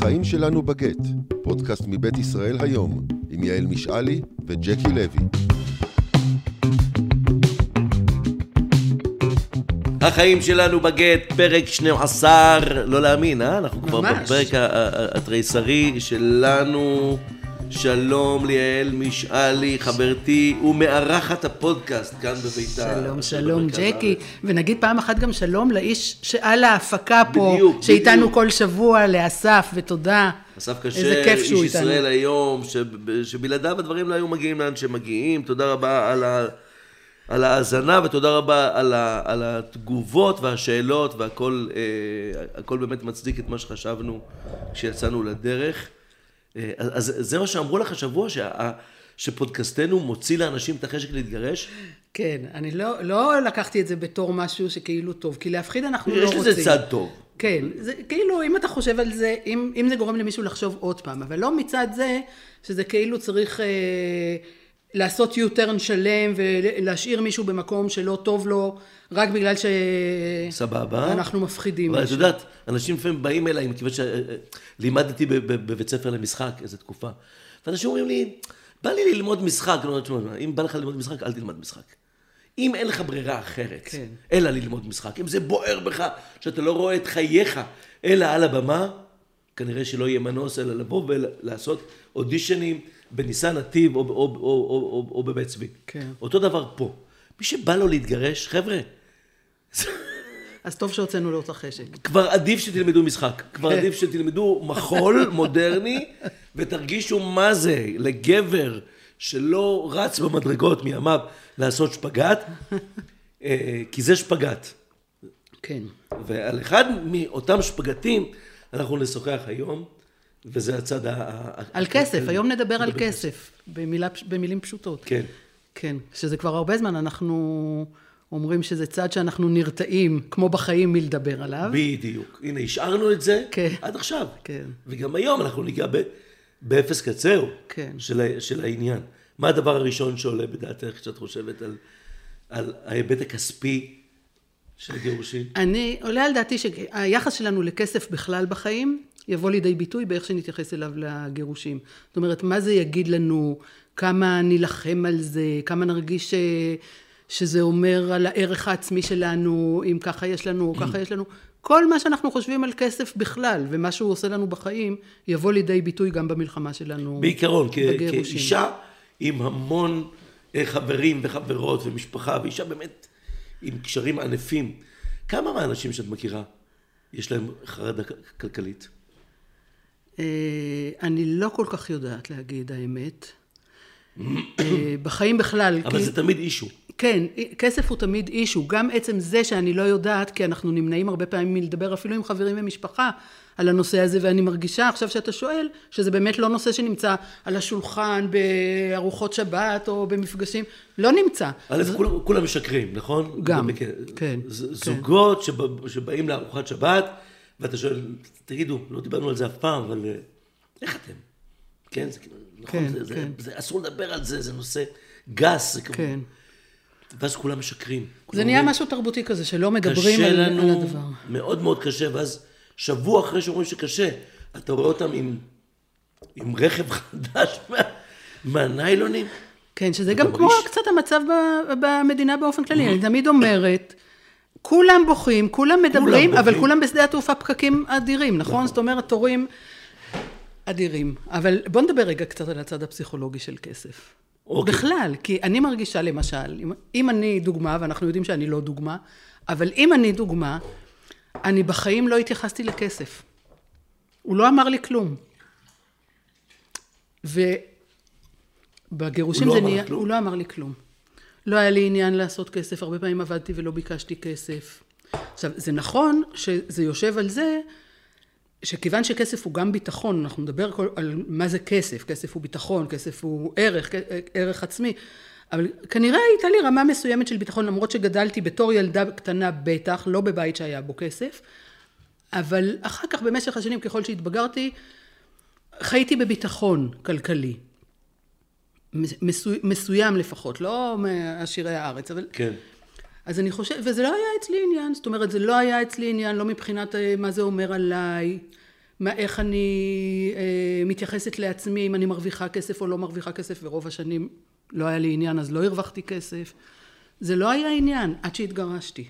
החיים שלנו בגט, פודקאסט מבית ישראל היום, עם יעל משאלי וג'קי לוי. החיים שלנו בגט, פרק 12, לא להאמין, אנחנו כבר בפרק התריסרי שלנו. שלום ליעל משאלי, חברתי ומארחת הפודקאסט כאן בביתה. שלום, שלום ג'קי, ונגיד פעם אחת גם שלום לאיש שעל ההפקה פה, שאיתנו כל שבוע, לאסף, ותודה. אסף קשה, איש ישראל היום, שבלעדיו הדברים לא היו מגיעים לאן שמגיעים. תודה רבה על ההאזנה, ותודה רבה על התגובות והשאלות, והכל באמת מצדיק את מה שחשבנו כשיצאנו לדרך. אז זה מה שאמרו לך השבוע, שפודקאסטנו מוציא לאנשים את החשק להתגרש? כן, אני לא לקחתי את זה בתור משהו שכאילו טוב, כי להפחיד אנחנו לא רוצים. יש לזה צד טוב. כן, זה, כאילו אם אתה חושב על זה, אם זה גורם למישהו לחשוב עוד פעם, אבל לא מצד זה, שזה כאילו צריך לעשות U-turn שלם, ולהשאיר מישהו במקום שלא טוב לו, רק בגלל ש... סבבה. אנחנו מפחידים. אבל את יודעת, אנשים לפעמים באים אליי, מכיוון שלימדתי בבית ספר למשחק, איזו תקופה, ואנשים אומרים לי, בא לי ללמוד משחק, אם בא לך ללמוד משחק, אל תלמד משחק. אם אין לך ברירה אחרת, אלא ללמוד משחק, אם זה בוער בך, שאתה לא רואה את חייך, אלא על הבמה, כנראה שלא יהיה מנוס, אלא לבוא ולעשות אודישנים, בניסן נתיב או, או, או, או, או, או בבית צבי. כן. אותו דבר פה. מי שבא לו להתגרש, חבר'ה... אז טוב שהוצאנו לו את החשק. כבר עדיף שתלמדו משחק. כבר עדיף שתלמדו מחול מודרני, ותרגישו מה זה לגבר שלא רץ במדרגות מימיו לעשות שפגט, כי זה שפגט. כן. ועל אחד מאותם שפגטים אנחנו נשוחח היום, וזה הצד על כסף, היום נדבר על כסף, במילים פשוטות. כן. כן, שזה כבר הרבה זמן, אנחנו אומרים שזה צד שאנחנו נרתעים, כמו בחיים, מלדבר עליו. בדיוק. הנה, השארנו את זה עד עכשיו. כן. וגם היום אנחנו ניגע באפס קצהו של העניין. מה הדבר הראשון שעולה בדעתך כשאת חושבת על ההיבט הכספי של הגירושים? אני עולה על דעתי שהיחס שלנו לכסף בכלל בחיים, יבוא לידי ביטוי באיך שנתייחס אליו לגירושים. זאת אומרת, מה זה יגיד לנו, כמה נלחם על זה, כמה נרגיש שזה אומר על הערך העצמי שלנו, אם ככה יש לנו או ככה יש לנו. כל מה שאנחנו חושבים על כסף בכלל, ומה שהוא עושה לנו בחיים, יבוא לידי ביטוי גם במלחמה שלנו. בעיקרון, כאישה עם המון חברים וחברות ומשפחה, ואישה באמת עם קשרים ענפים. כמה מהאנשים שאת מכירה יש להם חרדה כלכלית? אני לא כל כך יודעת להגיד האמת. בחיים בכלל... אבל זה תמיד אישו. כן, כסף הוא תמיד אישו. גם עצם זה שאני לא יודעת, כי אנחנו נמנעים הרבה פעמים מלדבר אפילו עם חברים ומשפחה על הנושא הזה, ואני מרגישה עכשיו שאתה שואל, שזה באמת לא נושא שנמצא על השולחן, בארוחות שבת או במפגשים, לא נמצא. אז כולם משקרים, נכון? גם, כן. זוגות שבאים לארוחת שבת, ואתה שואל, תגידו, לא דיברנו על זה אף פעם, אבל איך אתם? כן, זה כאילו, נכון, זה אסור לדבר על זה, זה נושא גס, זה כאילו. כן. ואז כולם משקרים. זה נהיה משהו תרבותי כזה, שלא מדברים על הדבר. קשה לנו, מאוד מאוד קשה, ואז שבוע אחרי שאומרים שקשה, אתה רואה אותם עם רכב חדש מהניילונים. כן, שזה גם כמו קצת המצב במדינה באופן כללי. אני תמיד אומרת, כולם בוכים, כולם מדברים, אבל כולם בשדה התעופה פקקים אדירים, נכון? זאת אומרת, תורים אדירים. אבל בוא נדבר רגע קצת על הצד הפסיכולוגי של כסף. בכלל, כי אני מרגישה למשל, אם אני דוגמה, ואנחנו יודעים שאני לא דוגמה, אבל אם אני דוגמה, אני בחיים לא התייחסתי לכסף. הוא לא אמר לי כלום. ובגירושים זה נהיה, הוא לא אמר לי כלום. לא היה לי עניין לעשות כסף, הרבה פעמים עבדתי ולא ביקשתי כסף. עכשיו, זה נכון שזה יושב על זה, שכיוון שכסף הוא גם ביטחון, אנחנו נדבר על מה זה כסף, כסף הוא ביטחון, כסף הוא ערך, ערך עצמי, אבל כנראה הייתה לי רמה מסוימת של ביטחון, למרות שגדלתי בתור ילדה קטנה בטח, לא בבית שהיה בו כסף, אבל אחר כך במשך השנים, ככל שהתבגרתי, חייתי בביטחון כלכלי. מסוים לפחות, לא מעשירי הארץ, אבל... כן. אז אני חושבת, וזה לא היה אצלי עניין, זאת אומרת, זה לא היה אצלי עניין, לא מבחינת מה זה אומר עליי, איך אני מתייחסת לעצמי, אם אני מרוויחה כסף או לא מרוויחה כסף, ורוב השנים לא היה לי עניין, אז לא הרווחתי כסף. זה לא היה עניין, עד שהתגרשתי.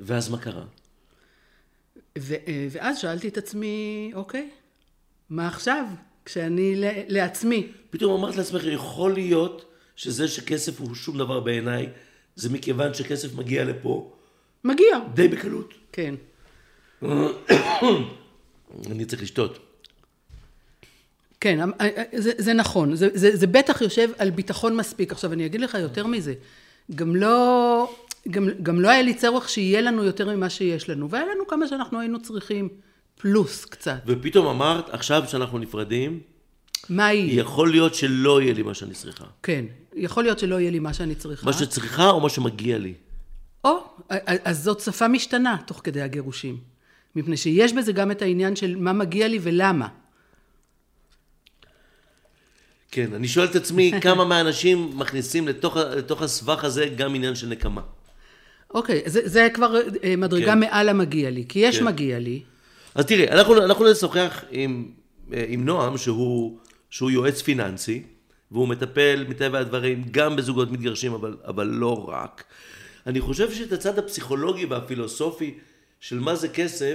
ואז מה קרה? ואז שאלתי את עצמי, אוקיי, מה עכשיו? כשאני לעצמי. פתאום אמרת לעצמך, יכול להיות שזה שכסף הוא שום דבר בעיניי, זה מכיוון שכסף מגיע לפה. מגיע. די בקלות. כן. אני צריך לשתות. כן, זה נכון. זה בטח יושב על ביטחון מספיק. עכשיו, אני אגיד לך יותר מזה. גם לא היה לי צורך שיהיה לנו יותר ממה שיש לנו. והיה לנו כמה שאנחנו היינו צריכים פלוס קצת. ופתאום אמרת, עכשיו שאנחנו נפרדים, מה יהיה? יכול להיות שלא יהיה לי מה שאני צריכה. כן, יכול להיות שלא יהיה לי מה שאני צריכה. מה שצריכה או מה שמגיע לי? או, אז זאת שפה משתנה תוך כדי הגירושים. מפני שיש בזה גם את העניין של מה מגיע לי ולמה. כן, אני שואל את עצמי כמה מהאנשים מכניסים לתוך הסבך הזה גם עניין של נקמה. אוקיי, זה כבר מדרגה מעל המגיע לי, כי יש מגיע לי. אז תראי, אנחנו נשוחח עם נועם שהוא יועץ פיננסי, והוא מטפל מטבע הדברים גם בזוגות מתגרשים, אבל לא רק. אני חושב שאת הצד הפסיכולוגי והפילוסופי של מה זה כסף,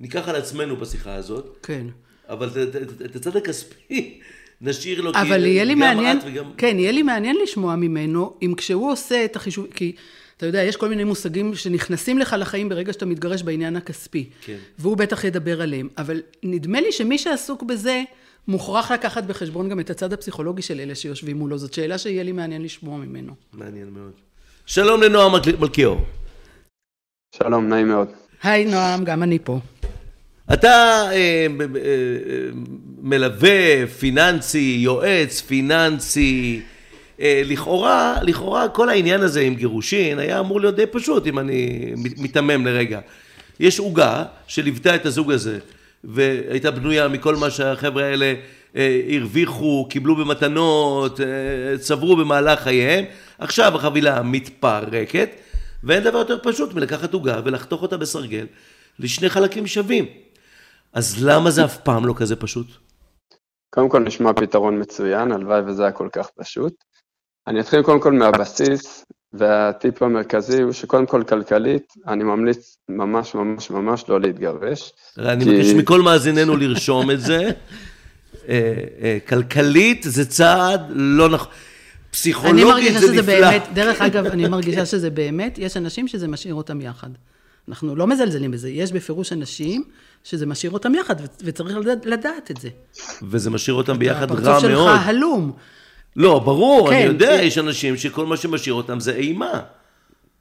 ניקח על עצמנו בשיחה הזאת. כן. אבל את הצד הכספי נשאיר לו, כי גם את וגם... כן, יהיה לי מעניין לשמוע ממנו, אם כשהוא עושה את החישוב... כי אתה יודע, יש כל מיני מושגים שנכנסים לך לחיים ברגע שאתה מתגרש בעניין הכספי. כן. והוא בטח ידבר עליהם. אבל נדמה לי שמי שעסוק בזה, מוכרח לקחת בחשבון גם את הצד הפסיכולוגי של אלה שיושבים מולו. זאת שאלה שיהיה לי מעניין לשמוע ממנו. מעניין מאוד. שלום לנועם מלכיאור. שלום, נעים מאוד. היי נועם, גם אני פה. אתה מלווה פיננסי, יועץ פיננסי, לכאורה כל העניין הזה עם גירושין היה אמור להיות די פשוט, אם אני מתמם לרגע. יש עוגה שליוותה את הזוג הזה, והייתה בנויה מכל מה שהחבר'ה האלה הרוויחו, קיבלו במתנות, צברו במהלך חייהם. עכשיו החבילה מתפרקת, ואין דבר יותר פשוט מלקחת עוגה ולחתוך אותה בסרגל לשני חלקים שווים. אז למה זה אף פעם לא כזה פשוט? קודם כל נשמע פתרון מצוין, הלוואי וזה היה כל כך פשוט. אני אתחיל קודם כל מהבסיס, והטיפ המרכזי הוא שקודם כל כלכלית, אני ממליץ ממש ממש ממש לא להתגרש. אני מבקש מכל מאזיננו לרשום את זה. כלכלית זה צעד לא נכון. פסיכולוגית זה נפלא. דרך אגב, אני מרגישה שזה באמת, יש אנשים שזה משאיר אותם יחד. אנחנו לא מזלזלים בזה, יש בפירוש אנשים שזה משאיר אותם יחד, וצריך לדעת את זה. וזה משאיר אותם ביחד רע מאוד. הפרצוף שלך הלום. לא, ברור, אני יודע, יש אנשים שכל מה שמשאיר אותם זה אימה.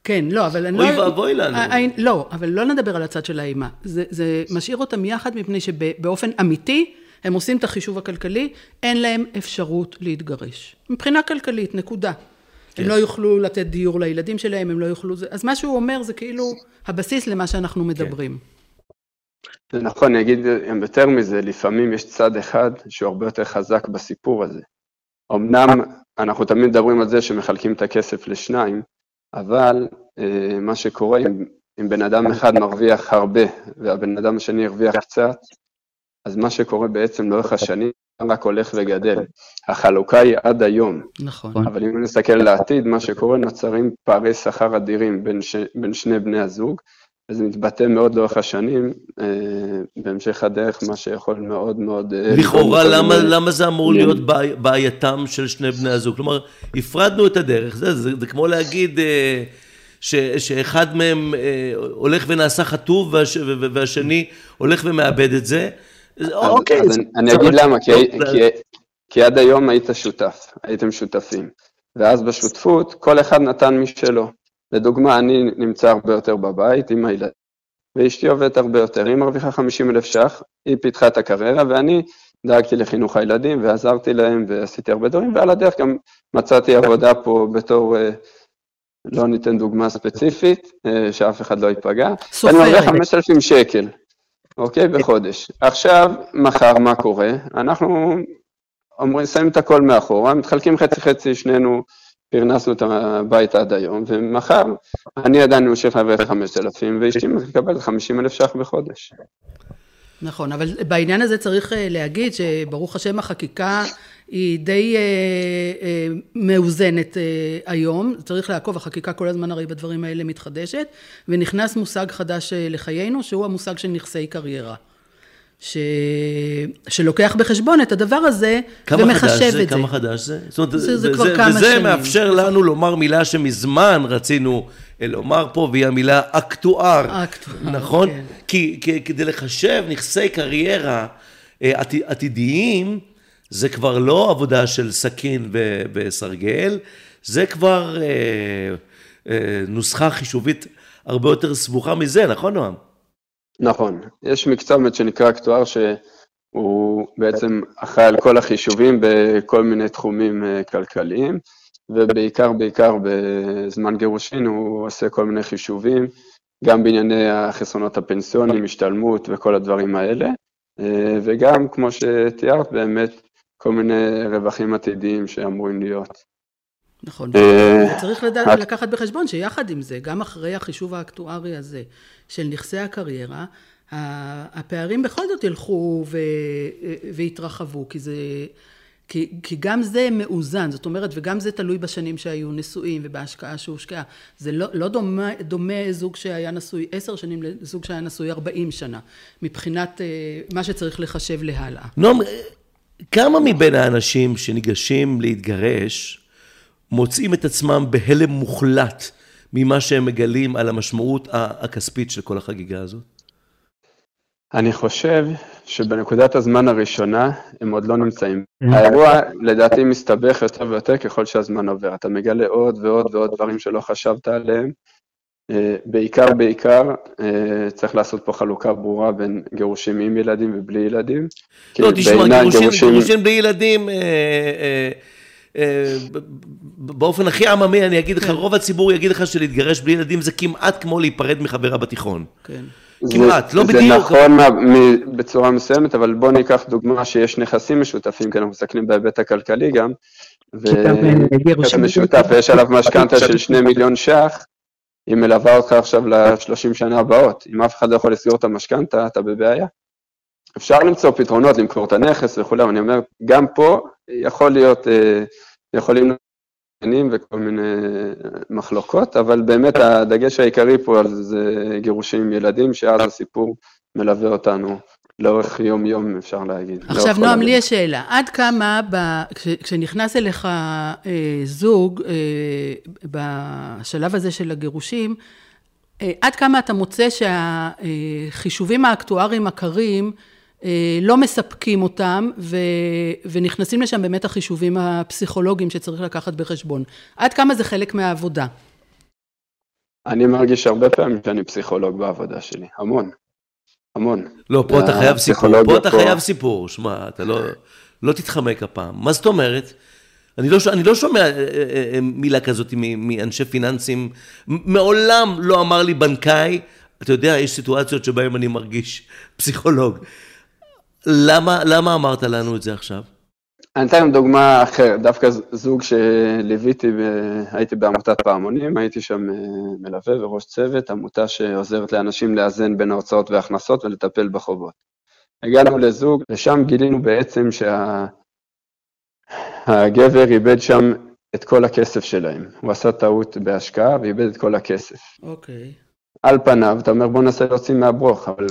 כן, לא, אבל אני לא... אוי ואבוי לנו. לא, אבל לא נדבר על הצד של האימה. זה משאיר אותם יחד מפני שבאופן אמיתי, הם עושים את החישוב הכלכלי, אין להם אפשרות להתגרש. מבחינה כלכלית, נקודה. הם לא יוכלו לתת דיור לילדים שלהם, הם לא יוכלו... אז מה שהוא אומר זה כאילו הבסיס למה שאנחנו מדברים. זה נכון, אני אגיד יותר מזה, לפעמים יש צד אחד שהוא הרבה יותר חזק בסיפור הזה. אמנם אנחנו תמיד מדברים על זה שמחלקים את הכסף לשניים, אבל מה שקורה אם בן אדם אחד מרוויח הרבה, והבן אדם השני הרוויח קצת, אז מה שקורה בעצם לאורך השנים, רק הולך וגדל. החלוקה היא עד היום. נכון. אבל אם נסתכל לעתיד, מה שקורה נוצרים פערי שכר אדירים בין שני בני הזוג, וזה מתבטא מאוד לאורך השנים, בהמשך הדרך, מה שיכול מאוד מאוד... לכאורה, למה זה אמור להיות בעייתם של שני בני הזוג? כלומר, הפרדנו את הדרך, זה כמו להגיד... שאחד מהם הולך ונעשה חטוב, והשני הולך ומאבד את זה. אוקיי. אני אגיד למה, כי עד היום הייתם שותפים. ואז בשותפות, כל אחד נתן משלו. לדוגמה, אני נמצא הרבה יותר בבית עם הילד, ואשתי עובדת הרבה יותר. היא מרוויחה 50,000 ש"ח, היא פיתחה את הקריירה, ואני דאגתי לחינוך הילדים, ועזרתי להם, ועשיתי הרבה דברים, ועל הדרך גם מצאתי עבודה פה בתור... לא ניתן דוגמה ספציפית, שאף אחד לא ייפגע. אני מרוויח 5,000 שקל, אוקיי, בחודש. עכשיו, מחר, מה קורה? אנחנו שמים את הכל מאחורה, מתחלקים חצי-חצי, שנינו פרנסנו את הבית עד היום, ומחר אני עדיין ממשיך להביא 5,000, ואשתי מקבלת 50,000 ש"ח בחודש. נכון, אבל בעניין הזה צריך להגיד שברוך השם החקיקה היא די מאוזנת היום, צריך לעקוב, החקיקה כל הזמן הרי בדברים האלה מתחדשת, ונכנס מושג חדש לחיינו, שהוא המושג של נכסי קריירה. שלוקח בחשבון את הדבר הזה ומחשב את זה. כמה חדש זה? זה כבר כמה שנים. וזה מאפשר לנו לומר מילה שמזמן רצינו לומר פה, והיא המילה אקטואר. נכון? כי כדי לחשב נכסי קריירה עתידיים, זה כבר לא עבודה של סכין וסרגל, זה כבר נוסחה חישובית הרבה יותר סבוכה מזה, נכון נועם? נכון, יש מקצוע שנקרא אקטואר שהוא בעצם אחראי על כל החישובים בכל מיני תחומים כלכליים, ובעיקר בזמן גירושין הוא עושה כל מיני חישובים, גם בענייני החסרונות הפנסיונים, השתלמות וכל הדברים האלה, וגם כמו שתיארת באמת כל מיני רווחים עתידיים שאמורים להיות. נכון, וצריך לקחת בחשבון שיחד עם זה, גם אחרי החישוב האקטוארי הזה של נכסי הקריירה, הפערים בכל זאת ילכו והתרחבו, כי גם זה מאוזן, זאת אומרת, וגם זה תלוי בשנים שהיו נשואים ובהשקעה שהושקעה. זה לא דומה זוג שהיה נשוי 10 שנים לזוג שהיה נשוי 40 שנה, מבחינת מה שצריך לחשב להלאה. נועם, כמה מבין האנשים שניגשים להתגרש, מוצאים את עצמם בהלם מוחלט ממה שהם מגלים על המשמעות הכספית של כל החגיגה הזאת? אני חושב שבנקודת הזמן הראשונה הם עוד לא נמצאים. האירוע לדעתי מסתבך יותר ויותר ככל שהזמן עובר. אתה מגלה עוד ועוד ועוד דברים שלא חשבת עליהם. בעיקר צריך לעשות פה חלוקה ברורה בין גירושים עם ילדים ובלי ילדים. לא, תשמע, גירושים בלי ילדים... באופן הכי עממי אני אגיד לך, רוב הציבור יגיד לך שלהתגרש בלי ילדים זה כמעט כמו להיפרד מחברה בתיכון. כמעט, לא בדיוק. זה נכון בצורה מסוימת, אבל בוא ניקח דוגמה שיש נכסים משותפים, כי אנחנו מסתכלים בהיבט הכלכלי גם, משותף, ויש עליו משכנתה של 2 מיליון ש"ח, היא מלווה אותך עכשיו ל-30 שנה הבאות. אם אף אחד לא יכול לסגור את המשכנתה, אתה בבעיה. אפשר למצוא פתרונות, למכור את הנכס וכולי, ואני אומר, גם פה יכול להיות, יכולים לעניינים וכל מיני מחלוקות, אבל באמת הדגש העיקרי פה זה גירושים עם ילדים, שאז הסיפור מלווה אותנו לאורך יום-יום, אפשר להגיד. עכשיו נועם, לי יש שאלה, עד כמה כשנכנס אליך זוג בשלב הזה של הגירושים, עד כמה אתה מוצא שהחישובים האקטואריים הקרים לא מספקים אותם, ונכנסים לשם באמת החישובים הפסיכולוגיים שצריך לקחת בחשבון? עד כמה זה חלק מהעבודה? אני מרגיש הרבה פעמים שאני פסיכולוג בעבודה שלי, המון. לא, פה אתה חייב סיפור, שמע, אתה לא תתחמק הפעם. מה זאת אומרת? אני לא שומע מילה כזאת מאנשי פיננסים, מעולם לא אמר לי בנקאי, אתה יודע, יש סיטואציות שבהן אני מרגיש פסיכולוג. למה אמרת לנו את זה עכשיו? אני אתן דוגמה אחרת, דווקא זוג שליוויתי, הייתי בעמותת פעמונים, הייתי שם מלווה וראש צוות, עמותה שעוזרת לאנשים לאזן בין ההוצאות וההכנסות ולטפל בחובות. הגענו לזוג, ושם גילינו בעצם הגבר איבד שם את כל הכסף שלהם. הוא עשה טעות בהשקעה ואיבד את כל הכסף. אוקיי. על פניו, אתה אומר, בוא ננסה להוציא מהברוך, אבל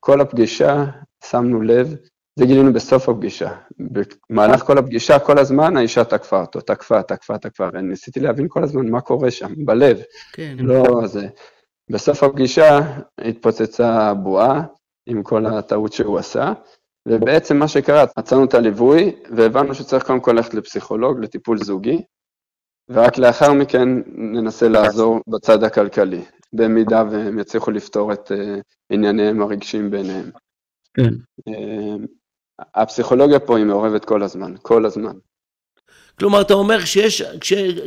כל הפגישה, שמנו לב, זה גילינו בסוף הפגישה. במהלך כל הפגישה, כל הזמן, האישה תקפה אותו, תקפה. אני ניסיתי להבין כל הזמן מה קורה שם, בלב. כן. לא, זה... בסוף הפגישה התפוצצה בועה עם כל הטעות שהוא עשה, ובעצם מה שקרה, עצרנו את הליווי, והבנו שצריך קודם כל ללכת לפסיכולוג, לטיפול זוגי, ורק לאחר מכן ננסה לעזור בצד הכלכלי, במידה והם יצליחו לפתור את ענייניהם הרגשים ביניהם. כן. הפסיכולוגיה פה היא מעורבת כל הזמן. כלומר, אתה אומר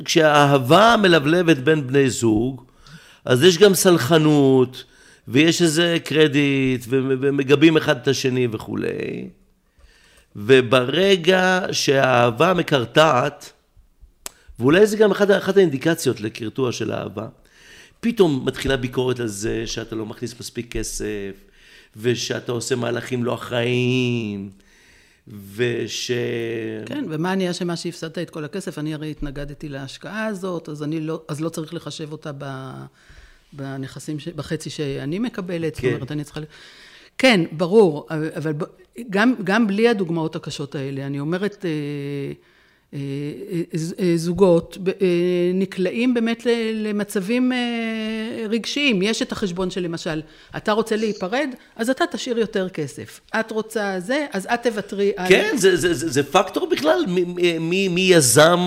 כשהאהבה מלבלבת בין בני זוג, אז יש גם סלחנות, ויש איזה קרדיט, ומגבים אחד את השני וכולי, וברגע שהאהבה מקרטעת, ואולי זה גם אחת האינדיקציות לקרטוע של האהבה, פתאום מתחילה ביקורת על זה שאתה לא מכניס מספיק כסף, ושאתה עושה מהלכים לא אחראים, וש... כן, ומעניין שמה שהפסדת את כל הכסף, אני הרי התנגדתי להשקעה הזאת, אז לא צריך לחשב אותה בנכסים, בחצי שאני מקבלת, זאת אומרת, אני צריכה... כן, ברור, אבל גם בלי הדוגמאות הקשות האלה, אני אומרת, זוגות נקלעים באמת למצבים רגשיים. יש את החשבון שלמשל, אתה רוצה להיפרד, אז אתה תשאיר יותר כסף. את רוצה זה, אז את תוותרי. כן, זה פקטור בכלל, מי יזם,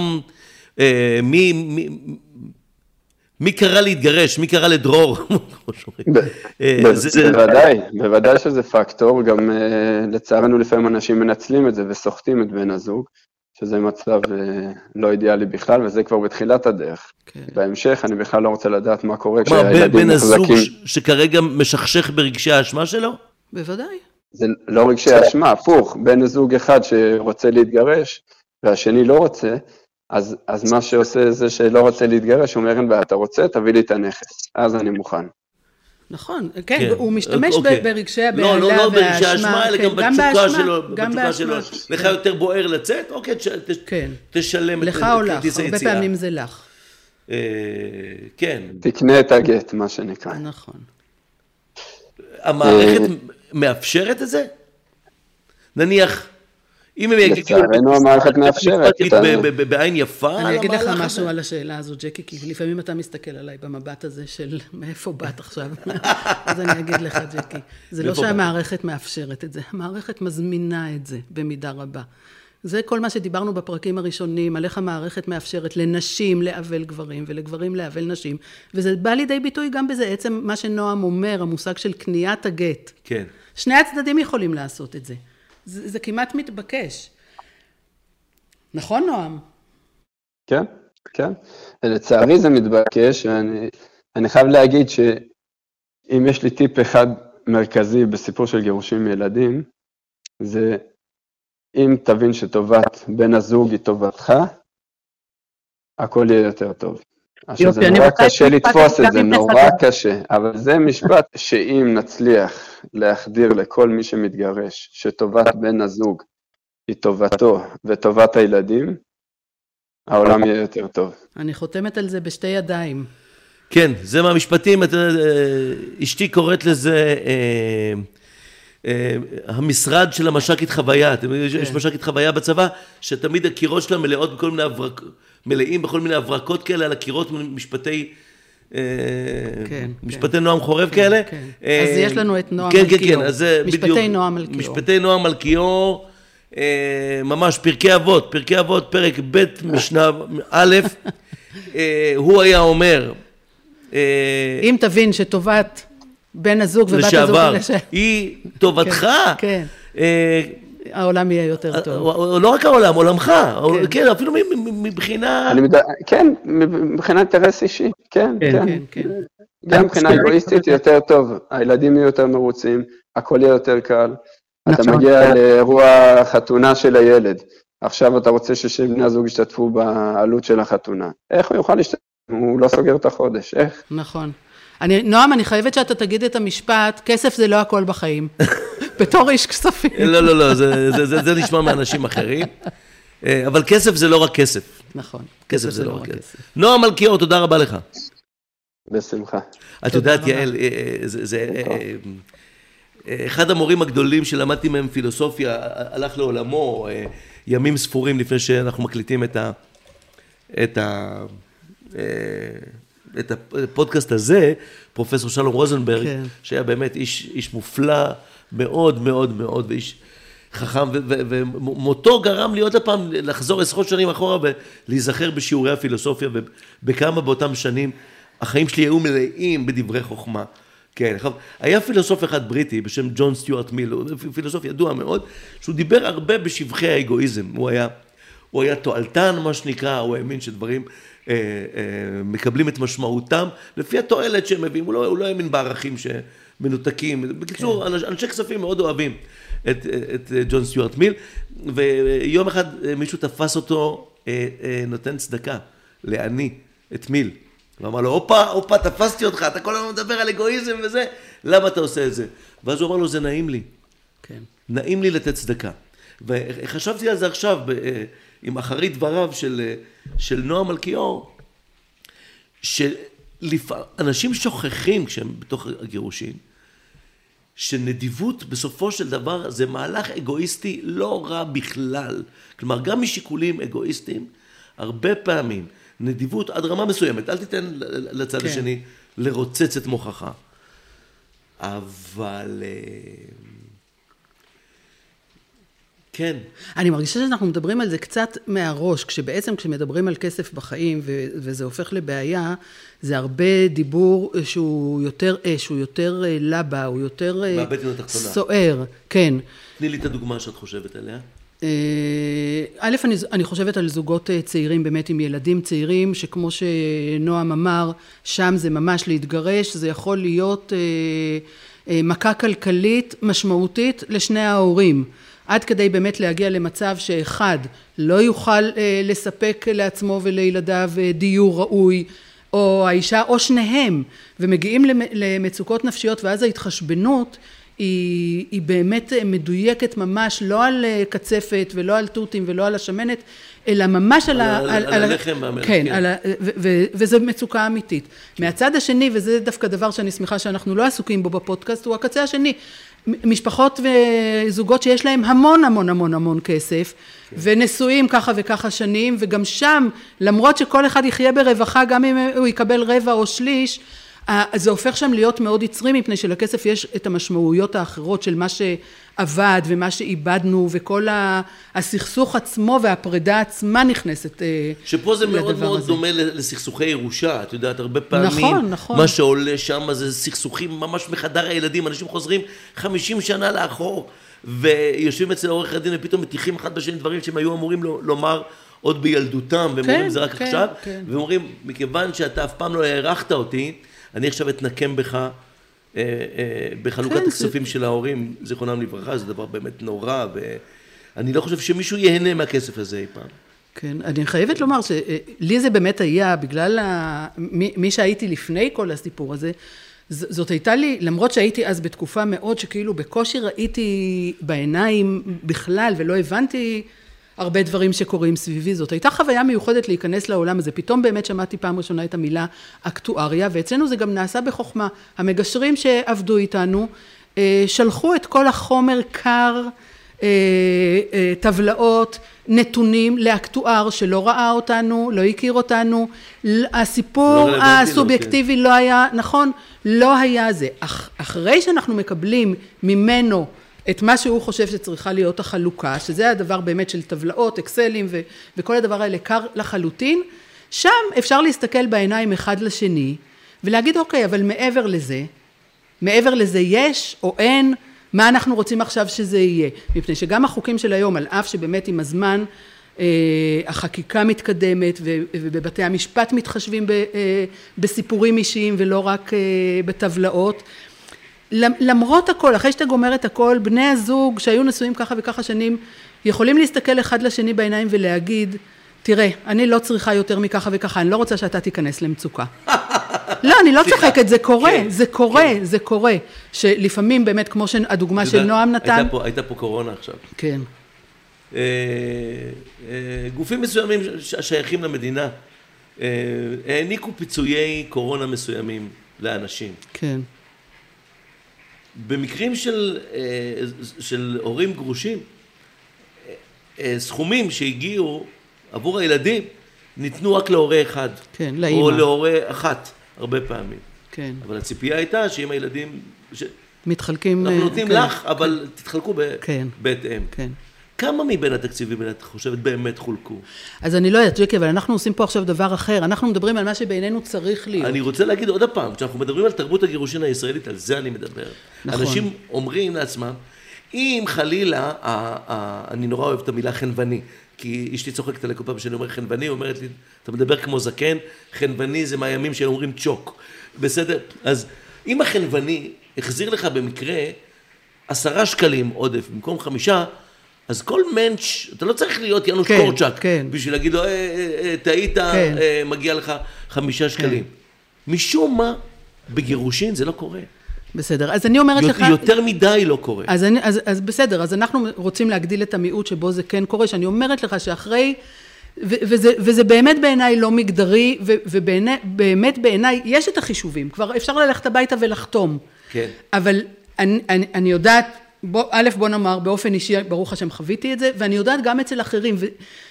מי קרא להתגרש, מי קרא לדרור. בוודאי, בוודאי שזה פקטור, גם לצערנו לפעמים אנשים מנצלים את זה וסוחטים את בן הזוג. שזה מצב לא אידיאלי בכלל, וזה כבר בתחילת הדרך. בהמשך, אני בכלל לא רוצה לדעת מה קורה כשהילדים מחזקים. בן הזוג שכרגע משכשך ברגשי האשמה שלו? בוודאי. זה לא רגשי האשמה, הפוך. בן הזוג אחד שרוצה להתגרש, והשני לא רוצה, אז מה שעושה זה שלא רוצה להתגרש, הוא אומר, אתה רוצה, תביא לי את הנכס. אז אני מוכן. נכון, כן, הוא משתמש ברגשי הבעלה והאשמה. לא ברגשי האשמה, אלא גם בתשוקה שלו, לך יותר בוער לצאת, אוקיי, תשלם את כרטיס היציאה. לך או לך, הרבה פעמים זה לך. כן. תקנה את הגט, מה שנקרא. נכון. המערכת מאפשרת את זה? נניח, אם הם יגידו... לצערנו המערכת מאפשרת. בעין יפה. אני אגיד לך משהו על השאלה הזו, ג'קי, כי לפעמים אתה מסתכל עליי במבט הזה של מאיפה באת עכשיו. אז אני אגיד לך, ג'קי, זה לא שהמערכת מאפשרת את זה, המערכת מזמינה את זה במידה רבה. זה כל מה שדיברנו בפרקים הראשונים, על איך המערכת מאפשרת לנשים לאבל גברים, ולגברים לאבל נשים, וזה בא לידי ביטוי גם בזה, עצם מה שנועם אומר, המושג של קניית הגט. כן. שני הצדדים יכולים לעשות את זה. זה כמעט מתבקש. נכון, נועם? כן, כן. לצערי זה מתבקש, ואני חייב להגיד שאם יש לי טיפ אחד מרכזי בסיפור של גירושים מילדים, זה אם תבין שטובת בן הזוג היא טובתך, הכל יהיה יותר טוב. עכשיו זה נורא קשה לתפוס את זה, נורא קשה, אבל זה משפט שאם נצליח להחדיר לכל מי שמתגרש, שטובת בן הזוג היא טובתו וטובת הילדים, העולם יהיה יותר טוב. אני חותמת על זה בשתי ידיים. כן, זה מהמשפטים, אשתי קוראת לזה... המשרד של המש"קית חוויה, יש מש"קית חוויה בצבא, שתמיד הקירות שלה מלאים בכל מיני הברקות כאלה, על הקירות משפטי נועם חורב כאלה. אז יש לנו את נועם מלכיאור, משפטי נועם מלכיאור. משפטי נועם מלכיאור, ממש פרקי אבות, פרק ב' משנה א', הוא היה אומר, אם תבין שטובת... בן הזוג ובת הזוג לשעבר. היא טובתך. כן. העולם יהיה יותר טוב. לא רק העולם, עולמך. כן, אפילו מבחינה... כן, מבחינה אינטרס אישי. כן, כן. גם מבחינה אגואיסטית יותר טוב. הילדים יהיו יותר מרוצים, הכל יהיה יותר קל. אתה מגיע לאירוע חתונה של הילד. עכשיו אתה רוצה שבני הזוג ישתתפו בעלות של החתונה. איך הוא יוכל להשתתף? הוא לא סוגר את החודש. איך? נכון. נועם, אני חייבת שאתה תגיד את המשפט, כסף זה לא הכל בחיים, בתור איש כספים. לא, זה נשמע מאנשים אחרים, אבל כסף זה לא רק כסף. נכון. כסף זה לא רק כסף. נועם מלכיאור, תודה רבה לך. בשמחה. את יודעת, יעל, זה... אחד המורים הגדולים שלמדתי מהם פילוסופיה, הלך לעולמו ימים ספורים לפני שאנחנו מקליטים את הפודקאסט הזה, פרופסור שלום רוזנברג, שהיה באמת איש מופלא, מאוד מאוד מאוד, ואיש חכם, ומותו גרם לי עוד הפעם לחזור עשרות שנים אחורה, ולהיזכר בשיעורי הפילוסופיה, ובכמה באותם שנים, החיים שלי היו מלאים בדברי חוכמה. כן, היה פילוסוף אחד בריטי, בשם ג'ון סטיוארט מיל, הוא פילוסוף ידוע מאוד, שהוא דיבר הרבה בשבחי האגואיזם, הוא היה תועלתן, מה שנקרא, הוא האמין שדברים... מקבלים את משמעותם לפי התועלת שהם מביאים, הוא לא האמין בערכים שמנותקים. בקיצור, אנשי כספים מאוד אוהבים את ג'ון סטיוארט מיל, ויום אחד מישהו תפס אותו נותן צדקה לעני את מיל, ואמר לו, הופה, תפסתי אותך, אתה כל הזמן מדבר על אגואיזם וזה, למה אתה עושה את זה? ואז הוא אמר לו, זה נעים לי. כן. נעים לי לתת צדקה. וחשבתי על זה עכשיו, עם אחרי דבריו של נועם מלכיאור, שאנשים שוכחים כשהם בתוך הגירושים, שנדיבות בסופו של דבר זה מהלך אגואיסטי לא רע בכלל. כלומר, גם משיקולים אגואיסטיים, הרבה פעמים, נדיבות עד רמה מסוימת, אל תיתן לצד כן. השני לרוצץ את מוכחה. אבל... כן. אני מרגישה שאנחנו מדברים על זה קצת מהראש, כשבעצם כשמדברים על כסף בחיים וזה הופך לבעיה, זה הרבה דיבור שהוא יותר אש, הוא יותר לבה, הוא יותר סוער. כן. תני לי את הדוגמה שאת חושבת עליה. א', אני חושבת על זוגות צעירים, באמת עם ילדים צעירים, שכמו שנועם אמר, שם זה ממש להתגרש, זה יכול להיות מכה כלכלית משמעותית לשני ההורים. עד כדי באמת להגיע למצב שאחד לא יוכל לספק לעצמו ולילדיו דיור ראוי, או האישה, או שניהם, ומגיעים למצוקות נפשיות, ואז ההתחשבנות היא באמת מדויקת ממש, לא על קצפת ולא על טוטים ולא על השמנת, אלא ממש על הלחם והמלח. כן, וזו מצוקה אמיתית. מהצד השני, וזה דווקא דבר שאני שמחה שאנחנו לא עסוקים בו בפודקאסט, הוא הקצה השני. משפחות וזוגות שיש להם המון המון המון המון כסף, ונשואים ככה וככה שנים, וגם שם, למרות שכל אחד יחיה ברווחה, גם אם הוא יקבל רבע או שליש, זה הופך שם להיות מאוד יצרי, מפני שלכסף יש את המשמעויות האחרות של מה שעבד ומה שאיבדנו, וכל הסכסוך עצמו והפרידה עצמה נכנסת לדבר הזה. שפה זה מאוד מאוד דומה לסכסוכי ירושה, את יודעת, הרבה פעמים. נכון, נכון. מה שעולה שם זה סכסוכים ממש מחדר הילדים, אנשים חוזרים 50 שנה לאחור, ויושבים אצל עורך הדין ופתאום מתיחים אחד בשני דברים שהם היו אמורים לומר עוד בילדותם, והם אומרים זה רק עכשיו, והם אומרים, מכיוון שאתה אף פעם לא הערכת אותי, אני עכשיו אתנקם בך, בחלוקת הכספים של ההורים, זיכרונם לברכה, זה דבר באמת נורא, ואני לא חושב שמישהו יהנה מהכסף הזה אי פעם. כן, אני חייבת לומר שלי זה באמת היה, בגלל מי שהייתי לפני כל הסיפור הזה, זאת הייתה לי, למרות שהייתי אז בתקופה מאוד, שכאילו בקושי ראיתי בעיניים בכלל, ולא הבנתי הרבה דברים שקורים סביבי, זאת הייתה חוויה מיוחדת להיכנס לעולם הזה, פתאום באמת שמעתי פעם ראשונה את המילה אקטואריה, ואצלנו זה גם נעשה בחוכמה, המגשרים שעבדו איתנו, שלחו את כל החומר קר, טבלאות, נתונים לאקטואר שלא ראה אותנו, לא הכיר אותנו, הסיפור הסובייקטיבי לא היה, נכון, לא היה זה, אחרי שאנחנו מקבלים ממנו, את מה שהוא חושב שצריכה להיות החלוקה, שזה הדבר באמת של טבלאות, אקסלים וכל הדבר האלה קר לחלוטין, שם אפשר להסתכל בעיניים אחד לשני, ולהגיד אוקיי, אבל מעבר לזה יש או אין, מה אנחנו רוצים עכשיו שזה יהיה, מפני שגם החוקים של היום, על אף שבאמת עם הזמן, החקיקה מתקדמת ובבתי המשפט מתחשבים בסיפורים אישיים ולא רק בטבלאות, למרות הכל, אחרי שאתה גומרת הכל, בני הזוג שהיו נשואים ככה וככה שנים, יכולים להסתכל אחד לשני בעיניים ולהגיד, תראה, אני לא צריכה יותר מככה וככה, אני לא רוצה שאתה תיכנס למצוקה. לא, אני לא צוחקת, זה קורה, זה קורה, זה קורה. שלפעמים באמת, כמו שהדוגמה של נועם נתן... הייתה פה קורונה עכשיו. כן. גופים מסוימים שייכים למדינה, העניקו פיצויי קורונה מסוימים לאנשים. כן. במקרים של הורים גרושים, סכומים שהגיעו עבור הילדים, ניתנו רק להורה אחד. כן, לאמא. או להורה אחת, הרבה פעמים. כן. אבל הציפייה הייתה שאם הילדים... מתחלקים... אנחנו נותנים לך, אבל תתחלקו בהתאם. כן. כמה מבין התקציבים, את חושבת, באמת חולקו? אז אני לא יודעת, ג'קי, אבל אנחנו עושים פה עכשיו דבר אחר. אנחנו מדברים על מה שבינינו צריך להיות. אני רוצה להגיד עוד הפעם, כשאנחנו מדברים על תרבות הגירושין הישראלית, על זה אני מדבר. נכון. אנשים אומרים לעצמם, אם חלילה, אני נורא אוהב את המילה חנווני, כי אשתי צוחקת עלי כל פעם שאני אומר חנווני, אומרת לי, אתה מדבר כמו זקן, חנווני זה מהימים שהם אומרים צ'וק. בסדר? אז אם החנווני החזיר לך במקרה 10 שקלים עודף, במקום 5, אז כל מנץ', אתה לא צריך להיות יאנוש קורצ'ק, בשביל להגיד לו, תהיית, מגיע לך 5 שקלים. משום מה, בגירושין זה לא קורה. בסדר, אז אני אומרת לך... יותר מדי לא קורה. אז בסדר, אז אנחנו רוצים להגדיל את המיעוט שבו זה כן קורה, שאני אומרת לך שאחרי... וזה באמת בעיניי לא מגדרי, ובאמת בעיניי יש את החישובים, כבר אפשר ללכת הביתה ולחתום. כן. אבל אני יודעת, א', בוא נאמר, באופן אישי, ברוך השם חוויתי את זה, ואני יודעת גם אצל אחרים,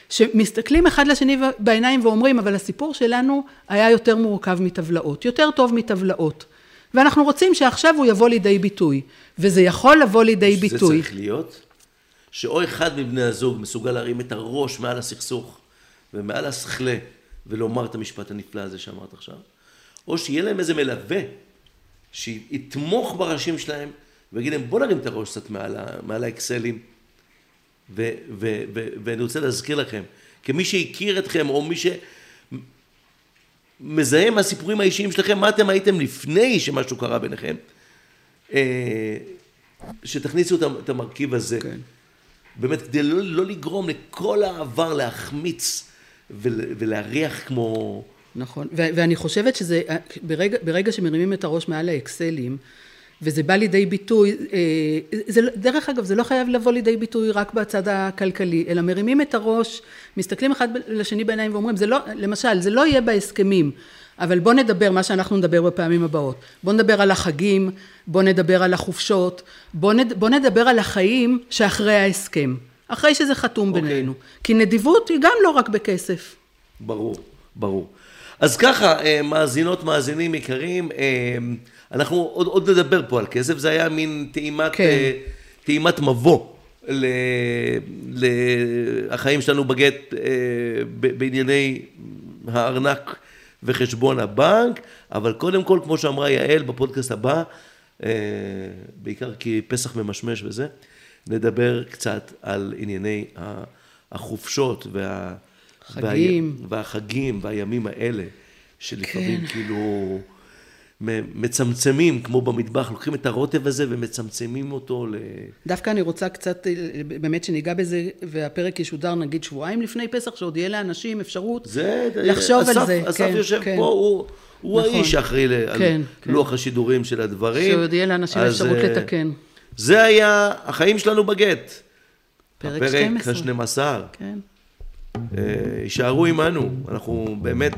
שמסתכלים אחד לשני בעיניים ואומרים, אבל הסיפור שלנו היה יותר מורכב מטבלאות, יותר טוב מטבלאות. ואנחנו רוצים שעכשיו הוא יבוא לידי ביטוי, וזה יכול לבוא לידי ביטוי. זה צריך להיות שאו אחד מבני הזוג מסוגל להרים את הראש מעל הסכסוך, ומעל השכלה, ולומר את המשפט הנפלא הזה שאמרת עכשיו, או שיהיה להם איזה מלווה, שיתמוך בראשים שלהם, ויגיד להם, בוא נרים את הראש קצת מעל האקסלים, ואני רוצה להזכיר לכם, כמי שהכיר אתכם, או מי ש... מזהה מהסיפורים האישיים שלכם, מה אתם הייתם לפני שמשהו קרה ביניכם, שתכניסו את המרכיב הזה. כן. באמת, כדי לא לגרום לכל העבר להחמיץ ולהריח כמו... נכון, ואני חושבת שזה, ברגע שמרימים את הראש מעל האקסלים, וזה בא לידי ביטוי, דרך אגב, זה לא חייב לבוא לידי ביטוי רק בצד הכלכלי, אלא מרימים את הראש, מסתכלים אחד לשני בעיניים ואומרים, זה לא, למשל, זה לא יהיה בהסכמים, אבל בוא נדבר מה שאנחנו נדבר בפעמים הבאות. בוא נדבר על החגים, בוא נדבר על החופשות, בוא נדבר על החיים שאחרי ההסכם, אחרי שזה חתום בינינו. כי נדיבות היא גם לא רק בכסף. ברור, ברור. אז ככה, מאזינות, מאזינים יקרים, אנחנו עוד נדבר פה על כסף, זה היה מין טעימת מבוא לחיים שלנו בגט בענייני הארנק וחשבון הבנק, אבל קודם כל, כמו שאמרה יעל בפודקאסט הבא, בעיקר כי פסח ממשמש וזה, נדבר קצת על ענייני החופשות והחגים והימים האלה, שלפעמים כאילו... מצמצמים, כמו במטבח, לוקחים את הרוטב הזה ומצמצמים אותו ל... דווקא אני רוצה קצת, באמת שניגע בזה, והפרק ישודר נגיד שבועיים לפני פסח, שעוד יהיה לאנשים אפשרות לחשוב על זה. אסף יושב פה, הוא האיש אחראי ללוח השידורים של הדברים. שעוד יהיה לאנשים אפשרות לתקן. זה היה החיים שלנו בגט. פרק 12. כן. יישארו עמנו, אנחנו באמת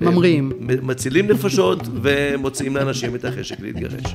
ממריאים, מצילים נפשות ומוציאים לאנשים את החשק להתגרש.